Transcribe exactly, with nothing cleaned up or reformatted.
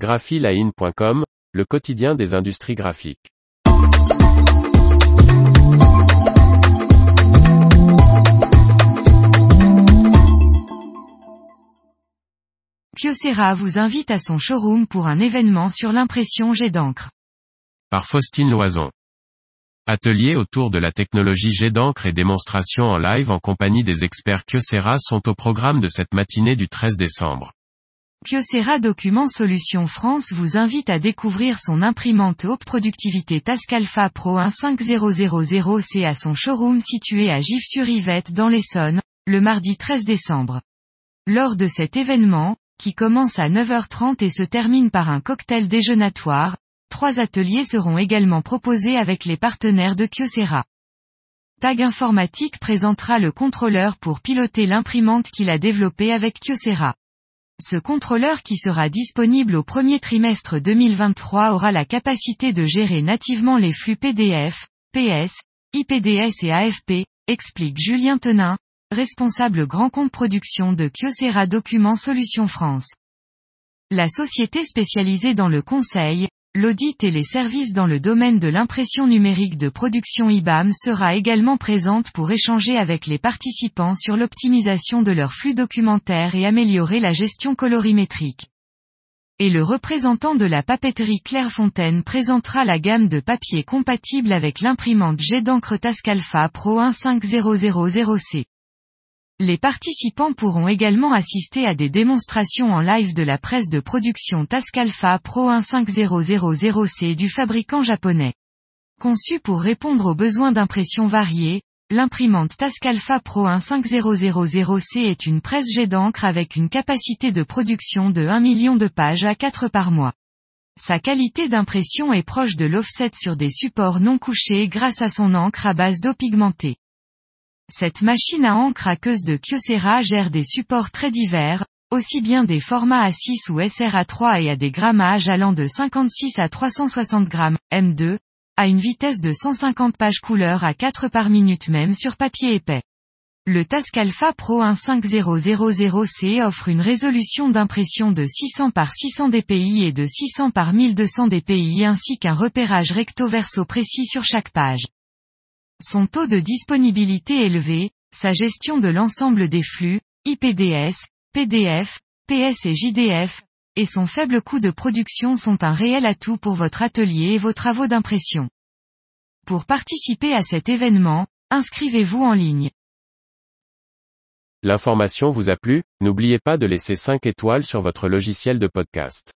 GraphiLine point com, le quotidien des industries graphiques. Kyocera vous invite à son showroom pour un événement sur l'impression jet d'encre. Par Faustine Loison. Ateliers autour de la technologie jet d'encre et démonstrations en live en compagnie des experts Kyocera sont au programme de cette matinée du treize décembre. Kyocera Documents Solutions France vous invite à découvrir son imprimante haute productivité TASKalfa Pro un cinq mille c à son showroom situé à Gif-sur-Yvette dans l'Essonne, le mardi treize décembre. Lors de cet événement, qui commence à neuf heures trente et se termine par un cocktail déjeunatoire, trois ateliers seront également proposés avec les partenaires de Kyocera. Tag Informatique présentera le contrôleur pour piloter l'imprimante qu'il a développée avec Kyocera. Ce contrôleur qui sera disponible au premier trimestre deux mille vingt-trois aura la capacité de gérer nativement les flux P D F, P S, I P D S et A F P, explique Julien Tenin, responsable grand compte production de Kyocera Documents Solutions France. La société spécialisée dans le conseil, l'audit et les services dans le domaine de l'impression numérique de production I B A M sera également présente pour échanger avec les participants sur l'optimisation de leur flux documentaire et améliorer la gestion colorimétrique. Et le représentant de la papeterie Clairefontaine présentera la gamme de papier compatible avec l'imprimante jet d'encre TASKalfa Pro un cinq mille c. Les participants pourront également assister à des démonstrations en live de la presse de production TASKalfa Pro un cinq mille c du fabricant japonais. Conçue pour répondre aux besoins d'impression variés, l'imprimante TASKalfa Pro un cinq mille c est une presse jet d'encre avec une capacité de production de un million de pages à quatre par mois. Sa qualité d'impression est proche de l'offset sur des supports non couchés grâce à son encre à base d'eau pigmentée. Cette machine à encre aqueuse de Kyocera gère des supports très divers, aussi bien des formats A six ou S R A trois et à des grammages allant de cinquante-six à trois cent soixante grammes, M deux, à une vitesse de cent cinquante pages couleur à quatre par minute même sur papier épais. Le TASKalfa Pro un cinq mille c offre une résolution d'impression de six cents par six cents d p i et de six cents par mille deux cents d p i ainsi qu'un repérage recto-verso précis sur chaque page. Son taux de disponibilité élevé, sa gestion de l'ensemble des flux, I P D S, P D F, P S et J D F, et son faible coût de production sont un réel atout pour votre atelier et vos travaux d'impression. Pour participer à cet événement, inscrivez-vous en ligne. L'information vous a plu, n'oubliez pas de laisser cinq étoiles sur votre logiciel de podcast.